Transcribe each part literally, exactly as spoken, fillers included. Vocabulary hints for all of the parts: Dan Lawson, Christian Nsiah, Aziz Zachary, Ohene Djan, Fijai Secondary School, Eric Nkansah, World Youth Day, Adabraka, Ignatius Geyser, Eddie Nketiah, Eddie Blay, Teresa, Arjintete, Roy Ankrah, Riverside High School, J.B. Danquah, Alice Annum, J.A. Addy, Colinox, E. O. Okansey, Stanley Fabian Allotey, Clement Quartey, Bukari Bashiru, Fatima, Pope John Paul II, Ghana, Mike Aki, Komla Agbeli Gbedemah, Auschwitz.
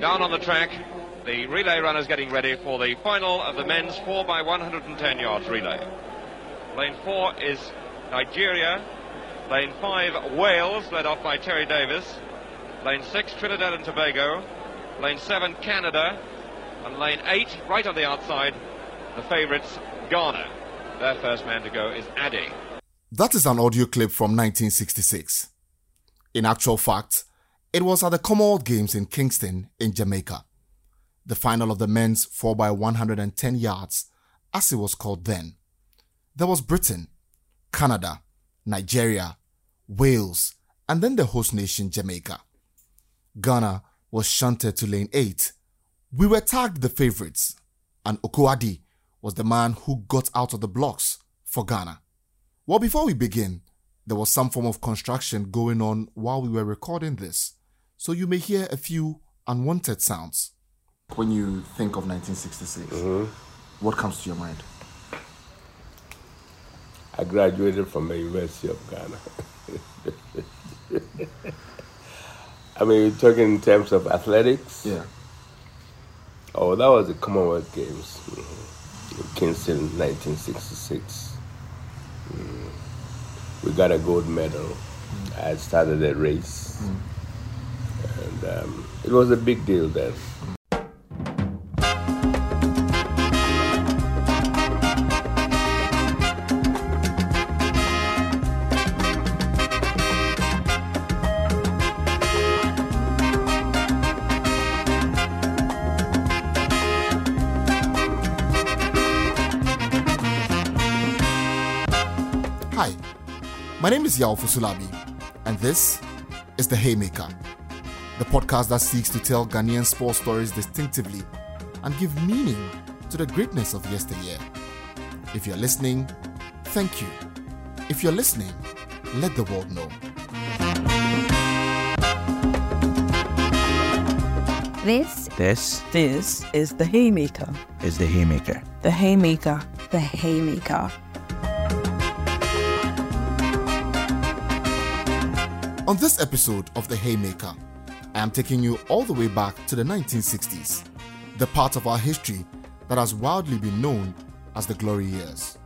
down on the track. The relay runners getting ready for the final of the men's four by one hundred ten yards relay. Lane four is Nigeria. Lane five, Wales, led off by Terry Davis. Lane six, Trinidad and Tobago. Lane seven, Canada. And lane eight, right on the outside, the favourites, Ghana. Their first man to go is Addy. That is an audio clip from nineteen sixty-six. In actual fact, it was at the Commonwealth Games in Kingston in Jamaica. The final of the men's four by one hundred ten yards, as it was called then. There was Britain, Canada, Nigeria, Wales, and then the host nation Jamaica. Ghana was shunted to lane eight. We were tagged the favourites, and Oko Addy was the man who got out of the blocks for Ghana. Well, before we begin, there was some form of construction going on while we were recording this, so you may hear a few unwanted sounds. When you think of nineteen sixty-six, mm-hmm. what comes to your mind? I graduated from the University of Ghana. I mean, you're talking in terms of athletics? Yeah. Oh, that was the Commonwealth Games. Mm-hmm. Kingston, nineteen sixty-six. Mm. We got a gold medal. Mm. I started a race. Mm. And um, it was a big deal then. Mm. My name is Yaw Fosu-Labi, and this is The Haymaker, the podcast that seeks to tell Ghanaian sports stories distinctively and give meaning to the greatness of yesteryear. If you're listening, thank you. If you're listening, let the world know. This, this, this is The Haymaker, is The Haymaker, The Haymaker, The Haymaker. On this episode of The Haymaker, I am taking you all the way back to the nineteen sixties, the part of our history that has wildly been known as the glory years.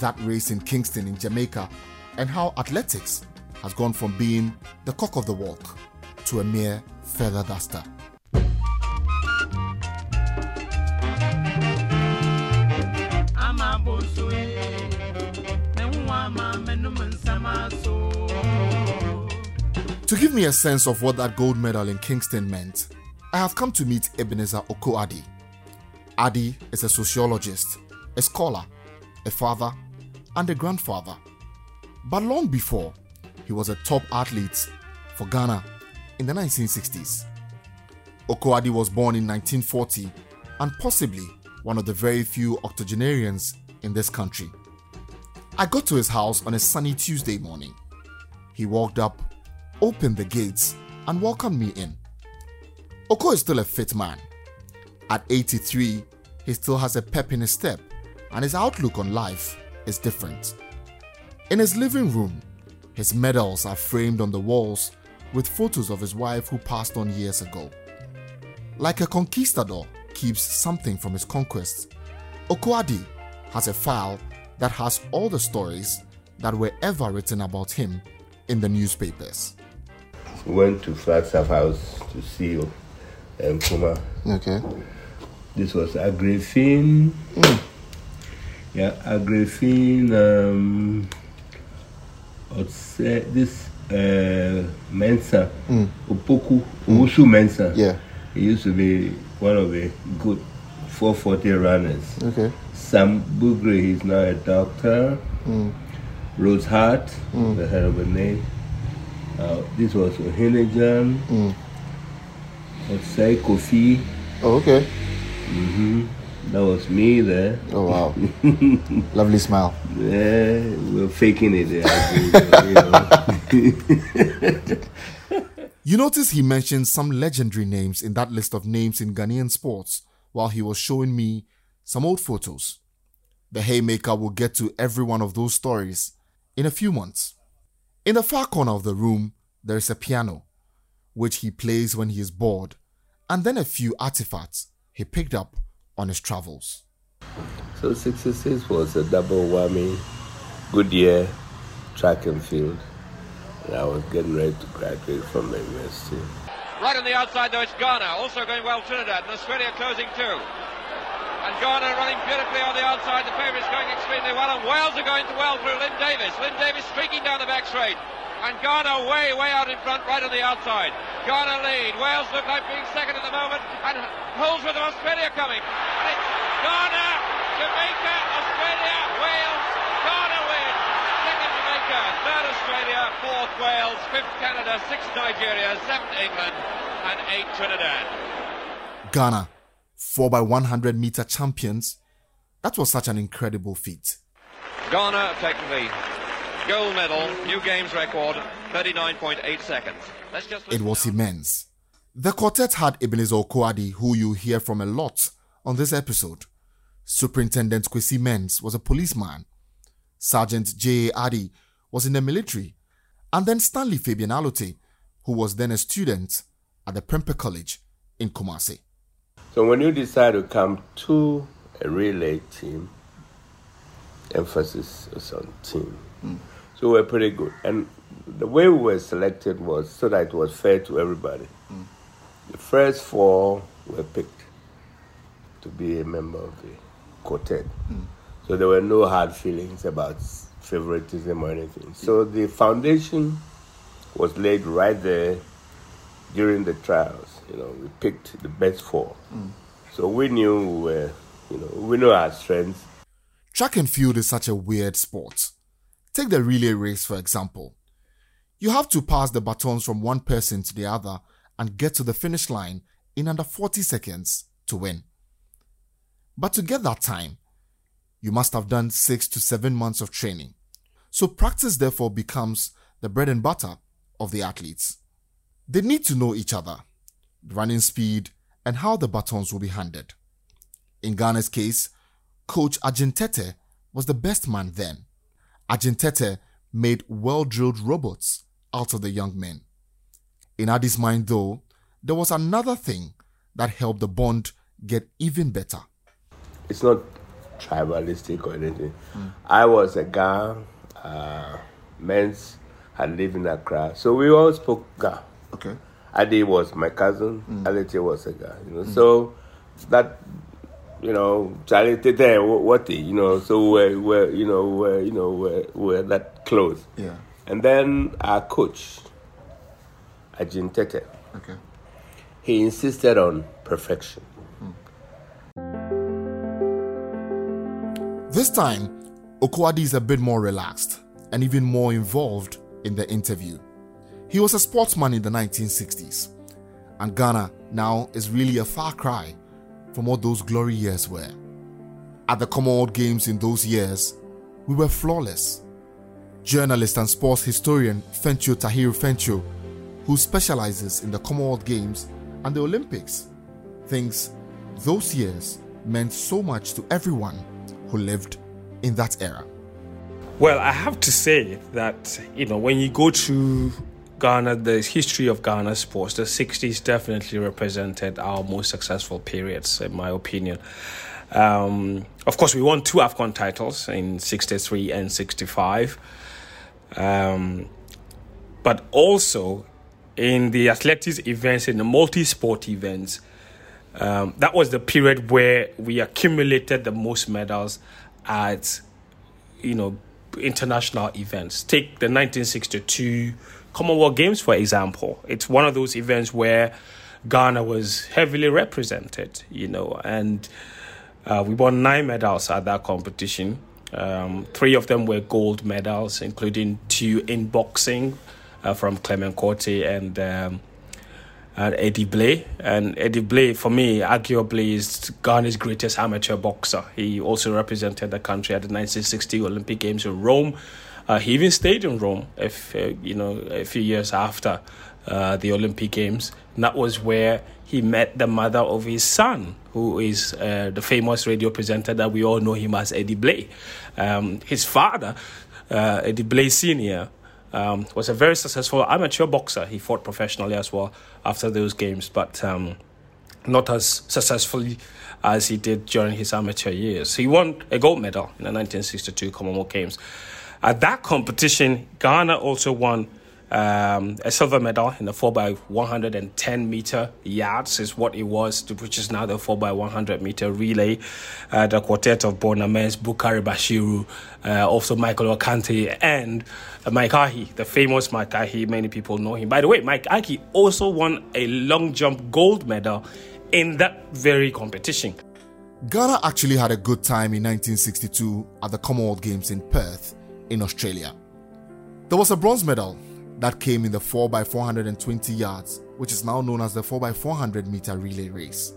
That race in Kingston in Jamaica and how athletics has gone from being the cock of the walk to a mere feather duster. To give me a sense of what that gold medal in Kingston meant, I have come to meet Ebenezer Oko Addy. Addy is a sociologist, a scholar, a father, and a grandfather. But long before, he was a top athlete for Ghana in the nineteen sixties. Oko Addy was born in nineteen forty and possibly one of the very few octogenarians in this country. I got to his house on a sunny Tuesday morning. He walked up, opened the gates and welcomed me in. Oko is still a fit man. At eighty-three, he still has a pep in his step and his outlook on life is different. In his living room, his medals are framed on the walls with photos of his wife who passed on years ago. Like a conquistador keeps something from his conquests, Oko Addy has a file that has all the stories that were ever written about him in the newspapers. We went to Flagstaff House to see um, Nkrumah. Okay. This was Agrafin. Mm. Yeah, Agrafin. Um, this uh, Mensah, mm. Opoku, Owusu mm. Mensah. Yeah. He used to be one of the good four forty runners. Okay. Sam Bugre, he's now a doctor. Mm. Rose Hart, mm. the head of the name. Uh, this was Ohene Djan, mm. Osei Kofi. Oh, okay. Mm-hmm. That was me there. Oh, wow. Lovely smile. Yeah, we're faking it there. You, know. You notice he mentioned some legendary names in that list of names in Ghanaian sports while he was showing me some old photos. The Haymaker will get to every one of those stories in a few months. In the far corner of the room, there is a piano, which he plays when he is bored, and then a few artifacts he picked up on his travels. So sixty-six was a double whammy, good year, track and field. And I was getting ready to graduate from the university. Right on the outside though, it's Ghana, also going well Trinidad, and Australia closing too. And Ghana running beautifully on the outside, the favourites going extremely well, and Wales are going well through Lynn Davis. Lynn Davis streaking down the back straight. And Ghana way, way out in front, right on the outside. Ghana lead. Wales look like being second at the moment, and holds with them, Australia coming. And it's Ghana, Jamaica, Australia, Wales. Ghana wins. Second Jamaica, third Australia, fourth Wales, fifth Canada, sixth Nigeria, seventh England, and eighth Trinidad. Ghana, four by one hundred meter champions. That was such an incredible feat. Ghana taking the gold medal, new games record, thirty-nine point eight seconds. Let's just it was immense. The quartet had Ebenezer Oko Addy, who you hear from a lot on this episode. Superintendent Kwesi Mens was a policeman. Sergeant J A. Addy was in the military. And then Stanley Fabian Allotey, who was then a student at the Prempe College in Kumasi. So when you decide to come to a relay team, emphasis is on team. Mm. So we're pretty good. And the way we were selected was so that it was fair to everybody. Mm. The first four were picked to be a member of the quartet. Mm. So there were no hard feelings about favoritism or anything. So the foundation was laid right there during the trials. You know, we picked the best four. Mm. So we knew we were, you know, we know our strengths. Track and field is such a weird sport. Take the relay race, for example. You have to pass the batons from one person to the other and get to the finish line in under forty seconds to win. But to get that time, you must have done six to seven months of training. So practice, therefore, becomes the bread and butter of the athletes. They need to know each other, running speed, and how the batons will be handed. In Ghana's case, Coach Arjintete was the best man then. Arjintete made well-drilled robots out of the young men. In Addy's mind, though, there was another thing that helped the bond get even better. It's not tribalistic or anything. Mm. I was a Ga, uh, Mens had lived in Accra, so we all spoke Ga. Okay. Addy was my cousin, mm. Addy was a Ga. You know, mm. So that... You know, Charlie Tete, what you know, so we're, we're you know, we're, you know, we're, we're that close. Yeah. And then our coach, Arjintete, okay, he insisted on perfection. Hmm. This time, Oko Addy is a bit more relaxed and even more involved in the interview. He was a sportsman in the nineteen sixties, and Ghana now is really a far cry from what those glory years were. At the Commonwealth Games in those years, we were flawless. Journalist and sports historian Fentuo Tahiru Fentuo, who specializes in the Commonwealth Games and the Olympics, thinks those years meant so much to everyone who lived in that era. Well, I have to say that, you know, when you go to Ghana, the history of Ghana sports, the sixties definitely represented our most successful periods, in my opinion. Um, of course, we won two AFCON titles in sixty-three and sixty-five. Um, but also, in the athletics events, in the multi-sport events, um, that was the period where we accumulated the most medals at, you know, international events. Take the nineteen sixty-two Commonwealth Games, for example. It's one of those events where Ghana was heavily represented, you know, and uh, we won nine medals at that competition. Um, three of them were gold medals, including two in boxing uh, from Clement Quartey and, um, and Eddie Blay. And Eddie Blay, for me, arguably is Ghana's greatest amateur boxer. He also represented the country at the nineteen sixty Olympic Games in Rome. Uh, he even stayed in Rome, if, uh, you know, a few years after uh, the Olympic Games. And that was where he met the mother of his son, who is uh, the famous radio presenter that we all know him as Eddie Blay. Um, his father, uh, Eddie Blay Senior, um, was a very successful amateur boxer. He fought professionally as well after those games. But um, not as successfully as he did during his amateur years. He won a gold medal in the nineteen sixty-two Commonwealth Games. At that competition, Ghana also won um, a silver medal in the four by one hundred ten meter yards, is what it was, which is now the four by one hundred meter relay. Uh, the quartet of Kwesi Mens, Bukari Bashiru, uh, also Michael Okantey, and uh, Mike Aki, the famous Mike Aki. Many people know him. By the way, Mike Aki also won a long jump gold medal in that very competition. Ghana actually had a good time in nineteen sixty-two at the Commonwealth Games in Perth, in Australia. There was a bronze medal that came in the four by four hundred twenty yards, which is now known as the four by four hundred meter relay race.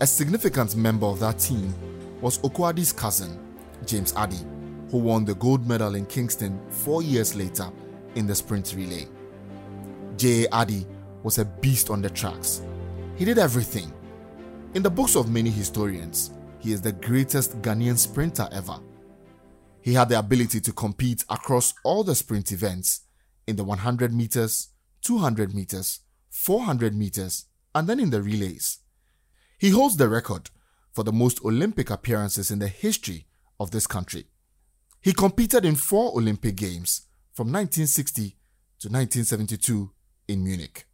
A significant member of that team was Oko Addy's cousin, James Addy, who won the gold medal in Kingston four years later in the sprint relay. J A. Addy was a beast on the tracks. He did everything. In the books of many historians, he is the greatest Ghanaian sprinter ever. He had the ability to compete across all the sprint events in the one hundred meters, two hundred meters, four hundred meters, and then in the relays. He holds the record for the most Olympic appearances in the history of this country. He competed in four Olympic Games from nineteen sixty to nineteen seventy-two in Munich.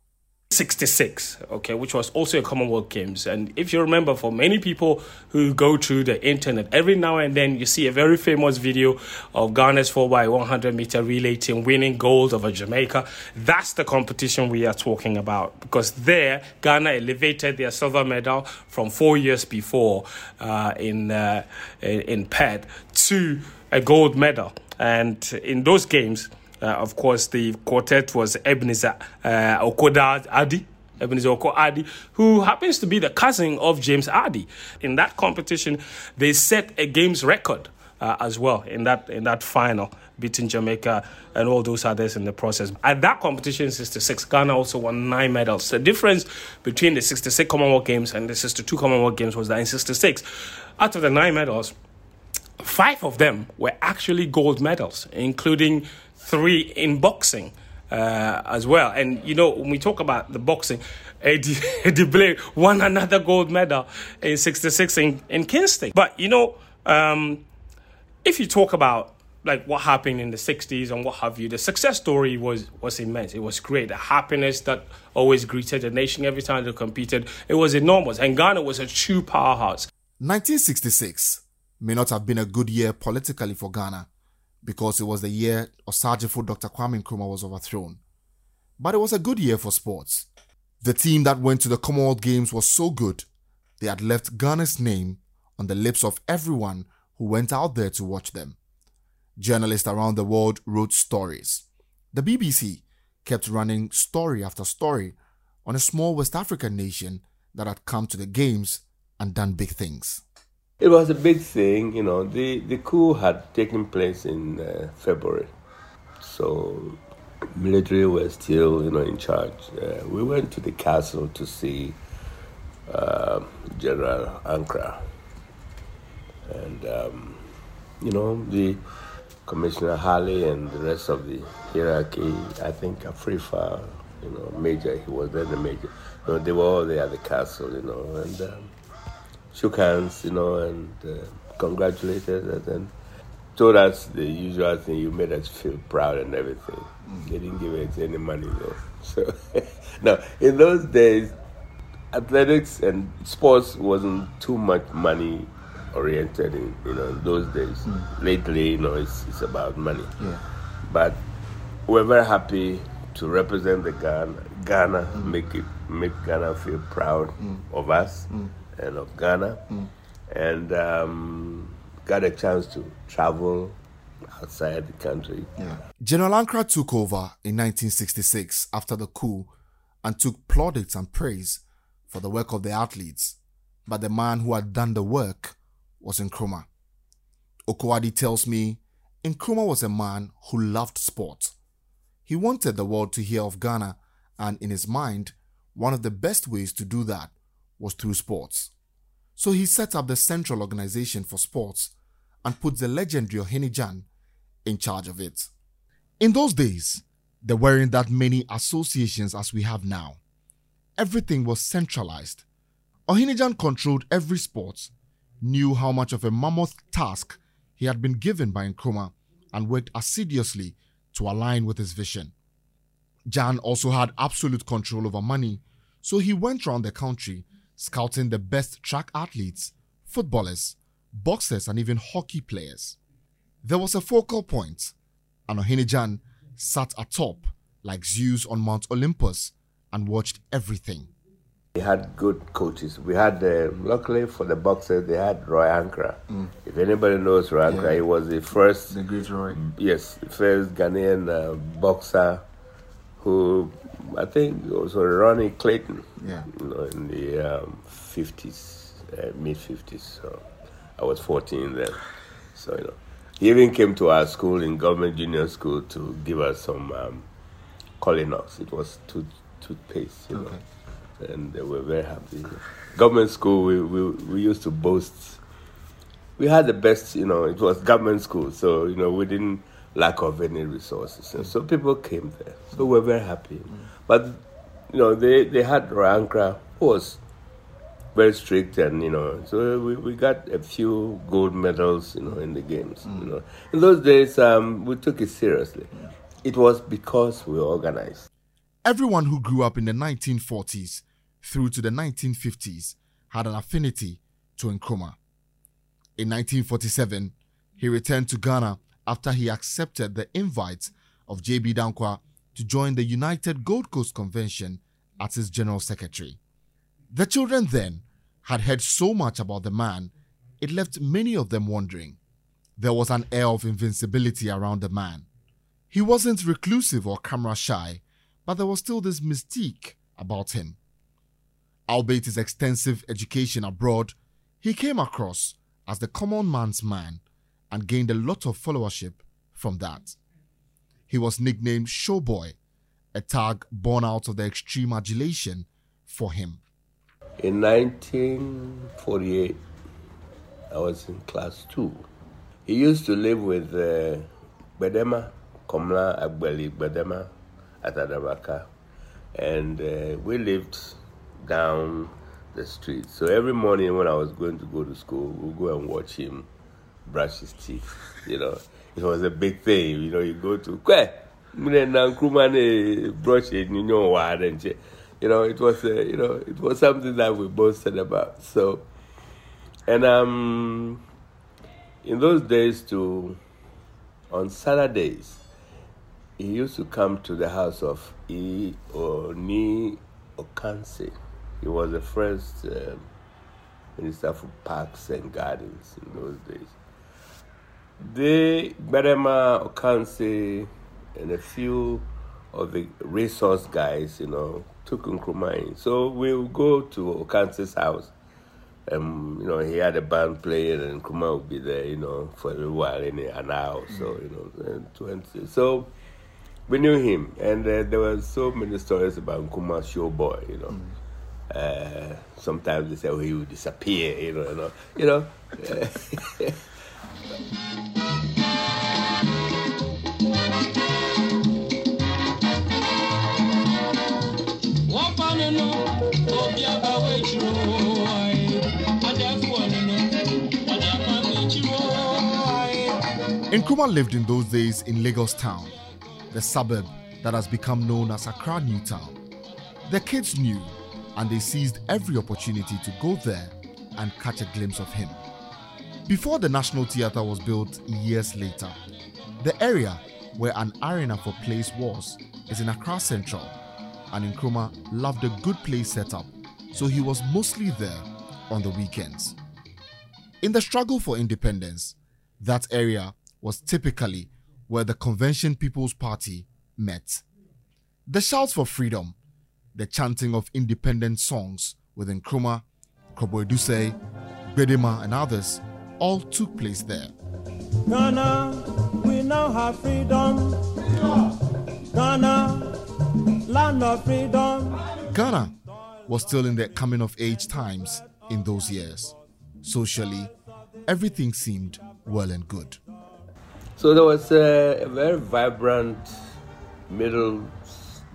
sixty-six, okay, which was also a Commonwealth Games. And if you remember, for many people who go through the internet, every now and then you see a very famous video of Ghana's four by one hundred meter relay team winning gold over Jamaica. That's the competition we are talking about, because there Ghana elevated their silver medal from four years before uh, in uh, in Perth to a gold medal. And in those games, Uh, of course, the quartet was Ebenezer uh, Oko Addy, Ebenezer Oko Addy, who happens to be the cousin of James Addy. In that competition, they set a games record uh, as well in that in that final, beating Jamaica and all those others in the process. At that competition, sixty-six, Ghana also won nine medals. The difference between the sixty-six Commonwealth Games and the sixty-two Commonwealth Games was that in sixty-six, out of the nine medals, five of them were actually gold medals, including three in boxing uh, as well. And, you know, when we talk about the boxing, Eddie, Eddie Blay won another gold medal in sixty-six in, in Kingston. But, you know, um, if you talk about, like, what happened in the sixties and what have you, the success story was was immense. It was great. The happiness that always greeted the nation every time they competed, it was enormous. And Ghana was a true powerhouse. nineteen sixty-six may not have been a good year politically for Ghana, because it was the year Osagefo Doctor Kwame Nkrumah was overthrown. But it was a good year for sports. The team that went to the Commonwealth Games was so good, they had left Ghana's name on the lips of everyone who went out there to watch them. Journalists around the world wrote stories. The B B C kept running story after story on a small West African nation that had come to the Games and done big things. It was a big thing, you know. The, the coup had taken place in uh, February, so military were still, you know, in charge. Uh, we went to the castle to see uh, General Ankrah, and um, you know, the Commissioner Halley and the rest of the hierarchy. I think Afrifa, you know, Major. He was then the Major. You know, they were all there at the castle, you know, and. Um, shook hands, you know, and uh, congratulated us and told us the usual thing, you made us feel proud and everything. They didn't give us any money though. So, now, in those days, athletics and sports wasn't too much money oriented, in, you know, in those days. Mm. Lately, you know, it's, it's about money. Yeah. But we're very happy to represent the Ghana, Ghana mm. make it, make Ghana feel proud mm. of us. Mm. And of Ghana, mm. and um, got a chance to travel outside the country. Yeah. General Ankrah took over in nineteen sixty-six after the coup and took plaudits and praise for the work of the athletes, but the man who had done the work was Nkrumah. Oko Addy tells me Nkrumah was a man who loved sport. He wanted the world to hear of Ghana, and in his mind, one of the best ways to do that was through sports. So he set up the Central Organization for Sports and put the legendary Ohene Djan in charge of it. In those days, there weren't that many associations as we have now. Everything was centralized. Ohene Djan controlled every sport, knew how much of a mammoth task he had been given by Nkrumah, and worked assiduously to align with his vision. Djan also had absolute control over money, so he went around the country scouting the best track athletes, footballers, boxers, and even hockey players. There was a focal point, and Ohene Djan sat atop like Zeus on Mount Olympus and watched everything. We had good coaches. We had, uh, luckily for the boxers, they had Roy Ankrah. Mm. If anybody knows Roy Ankrah, yeah. He was the first... The great Roy. Yes, the first Ghanaian uh, boxer who, I think, was Ronnie Clayton, yeah. You know, in the um, fifties, uh, mid-fifties. So I was fourteen then. So, you know, he even came to our school in Government Junior School to give us some um, Colinox. It was tooth, toothpaste, you okay. know. And they were very happy. Government school, we, we we used to boast. We had the best, you know, it was government school, so, you know, we didn't lack of any resources. And so people came there, so we were very happy. Mm. But, you know, they, they had Roy Ankrah, who was very strict, and, you know, so we, we got a few gold medals, you know, in the games. Mm. You know, in those days, um, we took it seriously. Yeah. It was because we were organized. Everyone who grew up in the nineteen forties through to the nineteen fifties had an affinity to Nkrumah. In nineteen forty-seven, he returned to Ghana after he accepted the invite of J B Danquah to join the United Gold Coast Convention as his general secretary. The children then had heard so much about the man, it left many of them wondering. There was an air of invincibility around the man. He wasn't reclusive or camera shy, but there was still this mystique about him. Albeit his extensive education abroad, he came across as the common man's man and gained a lot of followership from that. He was nicknamed Showboy, a tag born out of the extreme adulation for him. In nineteen forty-eight, I was in class two. He used to live with uh, Gbedemah, Komla Agbeli Gbedemah at Adabaka, and uh, we lived down the street. So every morning when I was going to go to school, we'd go and watch him brush his teeth, you know. It was a big thing, you know, you go to, Kwe! Brush it, you know, you know, it was, a, you know, it was something that we both said about. So, and um, in those days too, on Saturdays, he used to come to the house of E. O. Okansey. He was the first uh, minister for parks and gardens in those days. They, Gbedemah, Okansey, and a few of the resource guys, you know, took Nkrumah in. So we would go to Okansey's house. Um, you know, he had a band playing, and Nkrumah would be there, you know, for a while, in an hour or so, you know, and twenty. So we knew him, and uh, there were so many stories about Nkrumah Showboy, you know. Mm. Uh, sometimes they say, oh, he would disappear, you know, you know. You know? Nkrumah lived in those days in Lagos town, the suburb that has become known as Accra New Town. The kids knew, and they seized every opportunity to go there and catch a glimpse of him. Before the National Theatre was built years later, the area where an arena for plays was is in Accra Central, and Nkrumah loved a good play setup, so he was mostly there on the weekends. In the struggle for independence, that area was typically where the Convention People's Party met. The shouts for freedom, the chanting of independent songs with Nkrumah, Koboduse, Gbedemah, and others all took place there. Ghana, we now have freedom. Ghana, land of freedom. Ghana was still in their coming of age times in those years. Socially, everything seemed well and good. So there was a, a very vibrant middle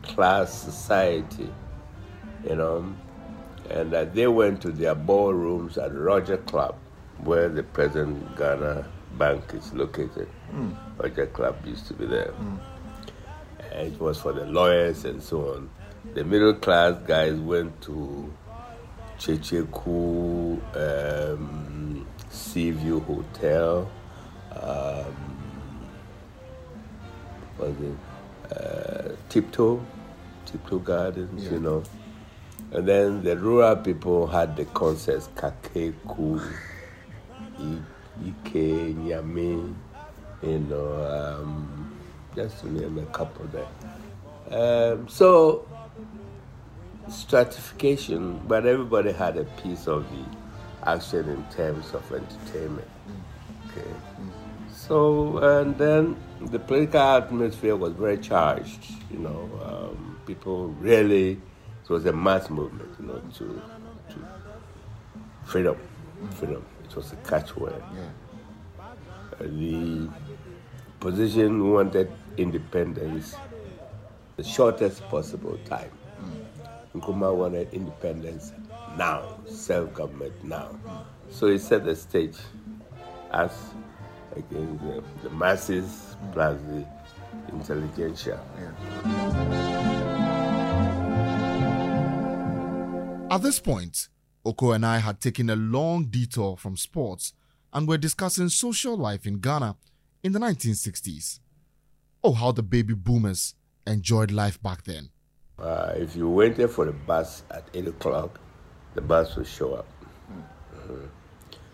class society, you know, and that they went to their ballrooms at Roger Club, where the present Ghana Bank is located. Mm. Roger Club used to be there. Mm. And it was for the lawyers and so on. The middle class guys went to Checheku, um, Seaview Hotel, um, what was it? Uh, Tiptoe, Tiptoe Gardens, yeah. You know. And then the rural people had the concerts, Kakeku, Ike, Nyame, you know, um, just to name a couple there. Um, so, stratification, but everybody had a piece of the action in terms of entertainment. Okay. So, and then the political atmosphere was very charged, you know, um, people really, it was a mass movement, you know, to, to freedom, freedom. It was a catchword. Yeah. Uh, the position wanted independence the shortest possible time. Mm. Nkrumah wanted independence now, self-government now. Mm. So he set the stage as against the, the masses plus the intelligentsia. Yeah. At this point, Oko and I had taken a long detour from sports and were discussing social life in Ghana in the nineteen sixties. Oh, how the baby boomers enjoyed life back then. Uh, if you waited for the bus at eight o'clock, the bus would show up. Mm. Mm.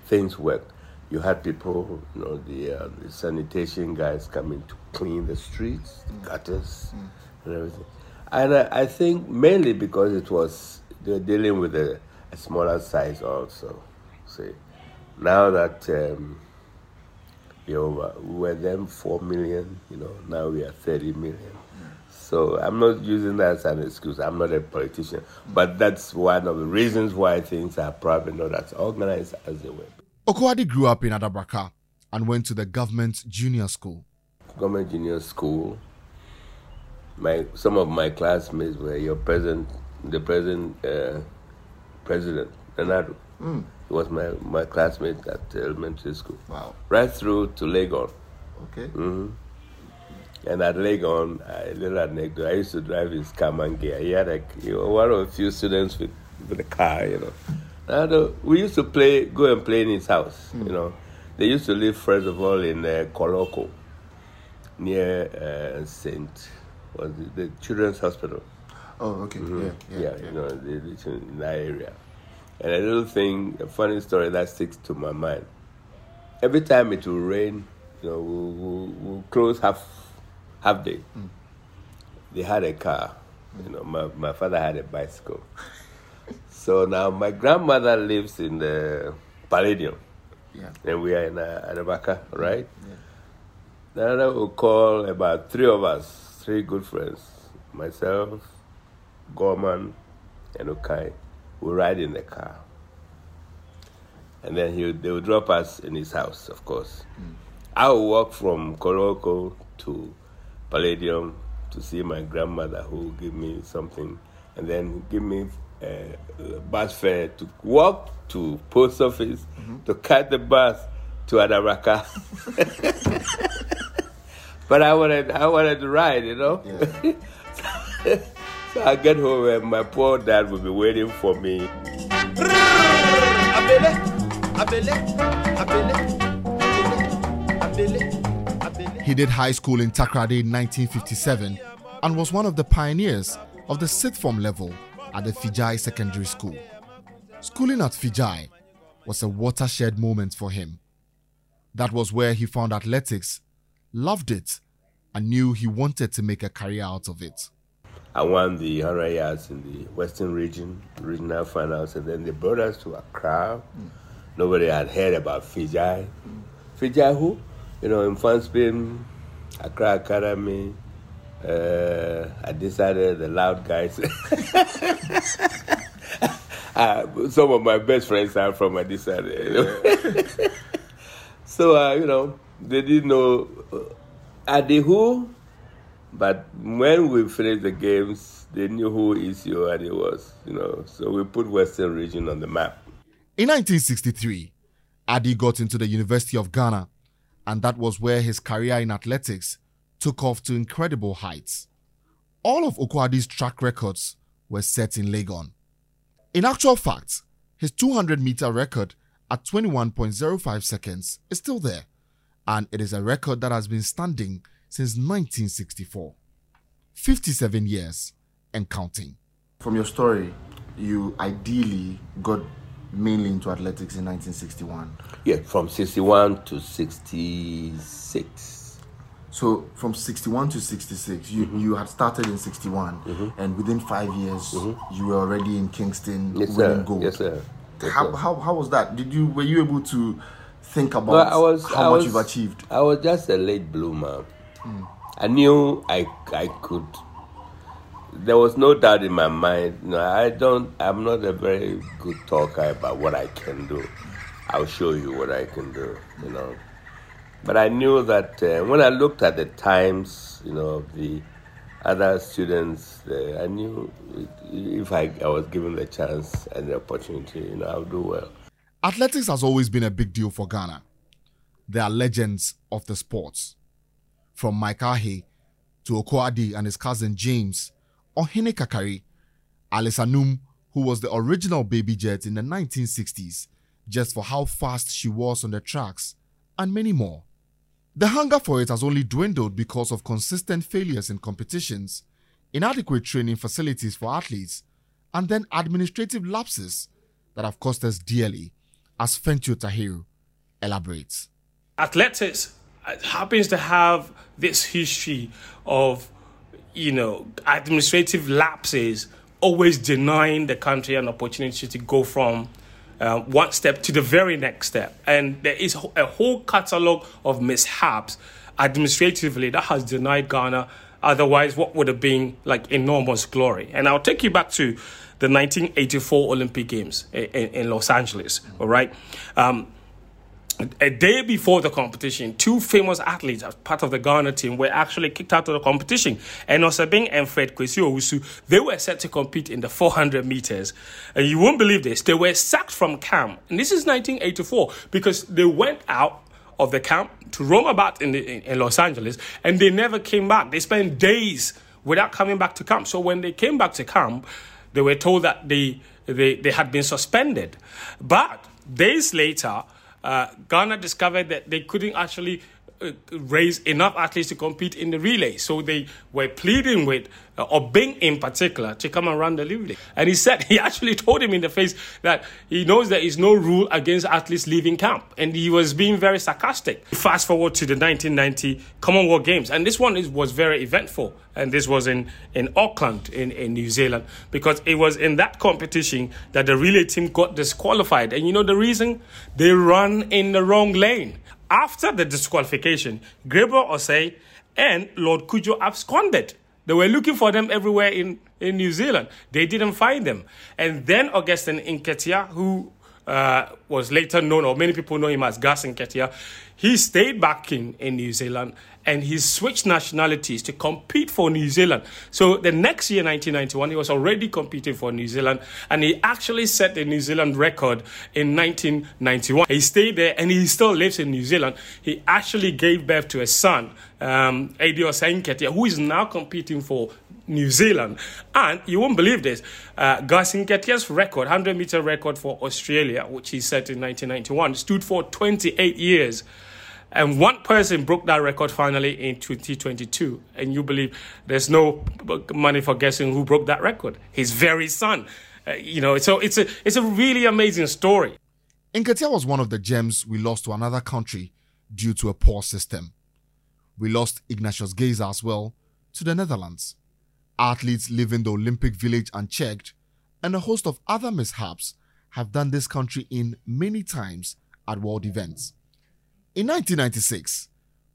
Things worked. You had people, you know, the, uh, the sanitation guys coming to clean the streets, mm. the gutters, mm. and everything. And I, I think mainly because it was, they were dealing with a, a smaller size also. See, now that um, we're over, we were then four million, you know, now we are thirty million. So I'm not using that as an excuse. I'm not a politician. But that's one of the reasons why things are probably not as organized as they were. Oko Addy grew up in Adabraka and went to the government junior school. Government junior school. My some of my classmates were your present, the present uh, president, Nanado. Mm. He was my, my classmate at elementary school. Wow. Right through to Legon. Okay. Mm-hmm. And at Legon, a little anecdote, I used to drive his Kamangia. He had a, he was one of a few students with, with a car, you know. And we used to play, go and play in his house, mm. you know. They used to live, first of all, in uh, Koloko, near uh, Saint, was it, the Children's Hospital. Oh, okay, mm-hmm. yeah, yeah, yeah, yeah. You know, they lived in that area. And a little thing, a funny story that sticks to my mind. Every time it will rain, you know, we'll, we'll, we'll close half half day. Mm. They had a car. Mm. You know, my, my father had a bicycle. So now my grandmother lives in the Palladium. Yeah. And we are in Adabraka, right? Yeah. Nana will call about three of us, three good friends, myself, Gorman, and Okai. We'll ride in the car. And then he they would drop us in his house, of course. Mm. I would walk from Koloko to Palladium to see my grandmother, who would give me something, and then give me a bus fare to walk to post office, mm-hmm. to catch the bus to Adabraka. But I wanted, I wanted to ride, you know. Yeah. So I get home and my poor dad will be waiting for me. He did high school in Takoradi in nineteen fifty-seven and was one of the pioneers of the sixth form level at the Fijai Secondary School. Schooling at Fijai was a watershed moment for him. That was where he found athletics, loved it, and knew he wanted to make a career out of it. I won the one hundred yards in the Western region, regional finals, and then they brought us to Accra. Mm. Nobody had heard about Fijai. Mm. Fijai who? You know, in France, Spain, Accra Academy, uh, Adisadel, the loud guys. uh, some of my best friends are from Adisadel. You know? So, uh, you know, they didn't know Addy who? But when we finished the games, they knew who E C O Addy was, you know, so we put Western region on the map. In nineteen sixty-three, Addy got into the University of Ghana, and that was where his career in athletics took off to incredible heights. All of Oko Addy's track records were set in Legon. In actual fact, his two hundred meter record at twenty-one point zero five seconds is still there, and it is a record that has been standing since nineteen sixty-four. fifty-seven years and counting. From your story, you ideally got mainly into athletics in nineteen sixty-one. Yeah, from sixty-one to sixty-six. So from sixty-one to sixty-six, you, mm-hmm. you had started in sixty-one, mm-hmm. and within five years, mm-hmm. you were already in Kingston yes, winning sir. gold. Yes, sir. Yes, how, sir. How, how was that? Did you Were you able to think about well, I was, how I much was, you've achieved? I was just a late bloomer. Mm. I knew I, I could. There was no doubt in my mind. No, I don't. I'm not a very good talker about what I can do. I'll show you what I can do, you know. But I knew that uh, when I looked at the times, you know, of the other students, uh, I knew if I, I was given the chance and the opportunity, you know, I'll do well. Athletics has always been a big deal for Ghana. There are legends of the sports. From Mike Aki to Oko Addy and his cousin James, Ohene Kakari, Alice Annum, who was the original baby jet in the nineteen sixties, just for how fast she was on the tracks, and many more. The hunger for it has only dwindled because of consistent failures in competitions, inadequate training facilities for athletes, and then administrative lapses that have cost us dearly, as Fentuo Tahiru elaborates. Athletics happens to have this history of, you know, administrative lapses always denying the country an opportunity to go from uh, one step to the very next step. And there is a whole catalogue of mishaps administratively that has denied Ghana otherwise what would have been like enormous glory. And I'll take you back to the nineteen eighty-four Olympic Games in, in Los Angeles, all right? Um, A day before the competition, two famous athletes as part of the Ghana team were actually kicked out of the competition. And Osabing and Fred Kwesi Owusu, they were set to compete in the four hundred meters. And you won't believe this. They were sacked from camp. And this is nineteen eighty-four because they went out of the camp to roam about in, the, in, in Los Angeles and they never came back. They spent days without coming back to camp. So when they came back to camp, they were told that they, they, they had been suspended. But days later, Uh, Ghana discovered that they couldn't actually uh, raise enough athletes to compete in the relay. So they were pleading with uh, Obeng in particular to come and run the relay. And he said, he actually told him in the face that he knows there is no rule against athletes leaving camp. And he was being very sarcastic. Fast forward to the nineteen ninety Commonwealth Games. And this one is, was very eventful. And this was in, in Auckland in, in New Zealand, because it was in that competition that the relay team got disqualified. And you know the reason? They run in the wrong lane. After the disqualification, Gabriel Osei and Lord Kujo absconded. They were looking for them everywhere in, in New Zealand. They didn't find them. And then Augustine Nketiah, who uh, was later known, or many people know him as Gas Nketiah, he stayed back in, in New Zealand. And he switched nationalities to compete for New Zealand. So the next year, nineteen ninety-one, he was already competing for New Zealand. And he actually set the New Zealand record in nineteen ninety-one. He stayed there and he still lives in New Zealand. He actually gave birth to a son, um, Eddie Nketiah, who is now competing for New Zealand. And you won't believe this, uh, Nketiah's record, one hundred meter record for Australia, which he set in nineteen ninety-one, stood for twenty-eight years. And one person broke that record finally in twenty twenty-two. And you believe there's no money for guessing who broke that record. His very son. Uh, you know, so it's a, it's a really amazing story. Nketiah was one of the gems we lost to another country due to a poor system. We lost Ignatius Geyser as well to the Netherlands. Athletes live in the Olympic village unchecked, and a host of other mishaps have done this country in many times at world events. In nineteen ninety-six,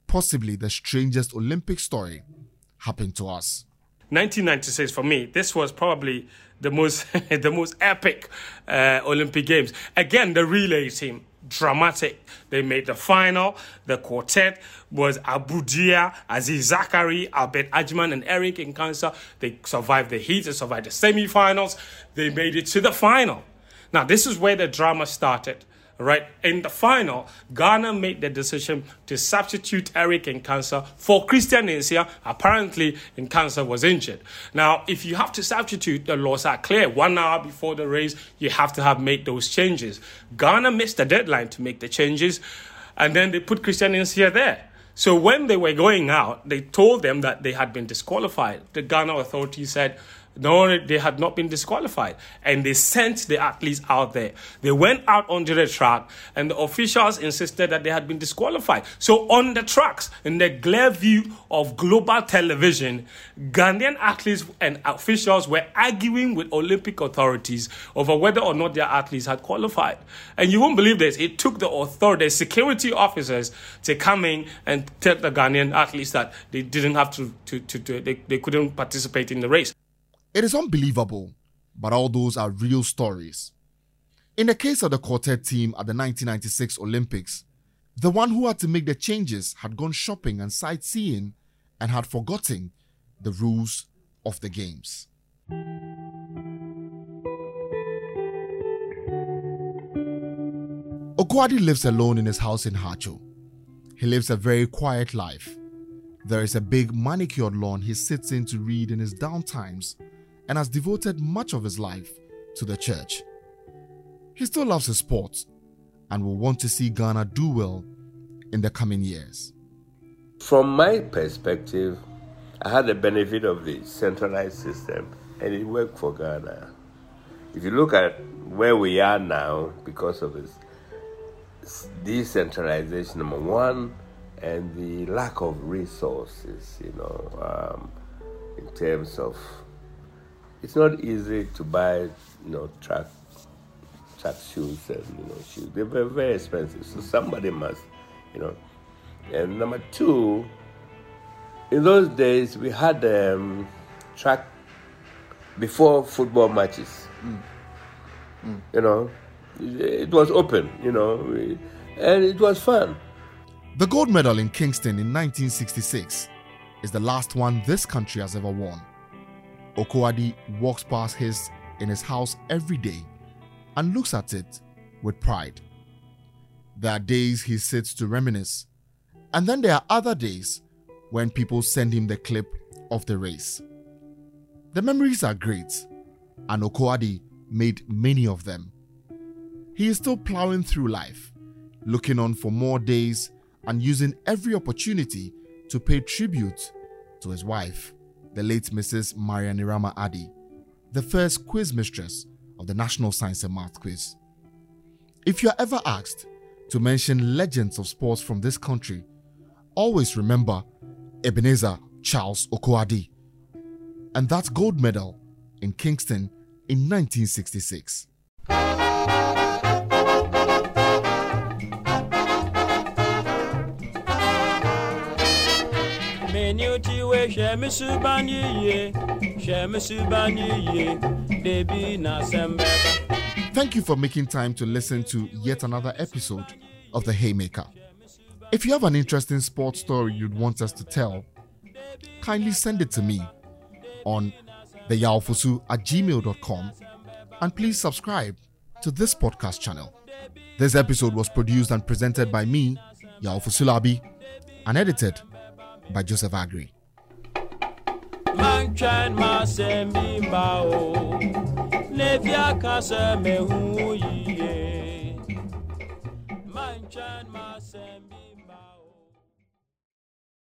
possibly the strangest Olympic story happened to us. nineteen ninety-six, for me, this was probably the most the most epic uh, Olympic Games. Again, the relay team dramatic. They made the final. The quartet was Abudia, Aziz Zachary, Abed Ajman, and Eric Nkansah. They survived the heat. They survived the semi-finals. They made it to the final. Now, this is where the drama started, right? In the final, Ghana made the decision to substitute Eric Nkansah for Christian Nsiah. Apparently, Nkansah was injured. Now, if you have to substitute, the laws are clear. One hour before the race, you have to have made those changes. Ghana missed the deadline to make the changes, and then they put Christian Nsiah there. So when they were going out, they told them that they had been disqualified. The Ghana authorities said, no, they had not been disqualified. And they sent the athletes out there. They went out onto the track, and the officials insisted that they had been disqualified. So on the tracks, in the glare view of global television, Ghanaian athletes and officials were arguing with Olympic authorities over whether or not their athletes had qualified. And you won't believe this. It took the authorities, security officers, to come in and tell the Ghanaian athletes that they didn't have to, to, to, to they, they couldn't participate in the race. It is unbelievable, but all those are real stories. In the case of the quartet team at the nineteen ninety-six Olympics, the one who had to make the changes had gone shopping and sightseeing and had forgotten the rules of the games. Oko Addy lives alone in his house in Hacho. He lives a very quiet life. There is a big manicured lawn he sits in to read in his down times, and has devoted much of his life to the church. He still loves his sport and will want to see Ghana do well in the coming years. From my perspective, I had the benefit of the centralized system, and it worked for Ghana. If you look at where we are now because of this decentralization, number one, and the lack of resources, you know, um, in terms of it's not easy to buy, you know, track, track shoes and, you know, shoes. They're very, very expensive, so somebody must, you know. And number two, in those days, we had um, track before football matches. Mm. Mm. You know, it, it was open, you know, we, and it was fun. The gold medal in Kingston in nineteen sixty-six is the last one this country has ever won. Oko Addy walks past his in his house every day and looks at it with pride. There are days he sits to reminisce, and then there are other days when people send him the clip of the race. The memories are great, and Oko Addy made many of them. He is still plowing through life, looking on for more days and using every opportunity to pay tribute to his wife, the late Missus Marianirama Addy, the first quiz mistress of the National Science and Math Quiz. If you are ever asked to mention legends of sports from this country, always remember Ebenezer Charles Oko Addy and that gold medal in Kingston in nineteen sixty-six. Thank you for making time to listen to yet another episode of The Haymaker. If you have an interesting sports story you'd want us to tell, kindly send it to me on theyawfosu at gmail dot com, and please subscribe to this podcast channel. This episode was produced and presented by me, Yaw Fosu-Labi, and edited by Joseph Agri.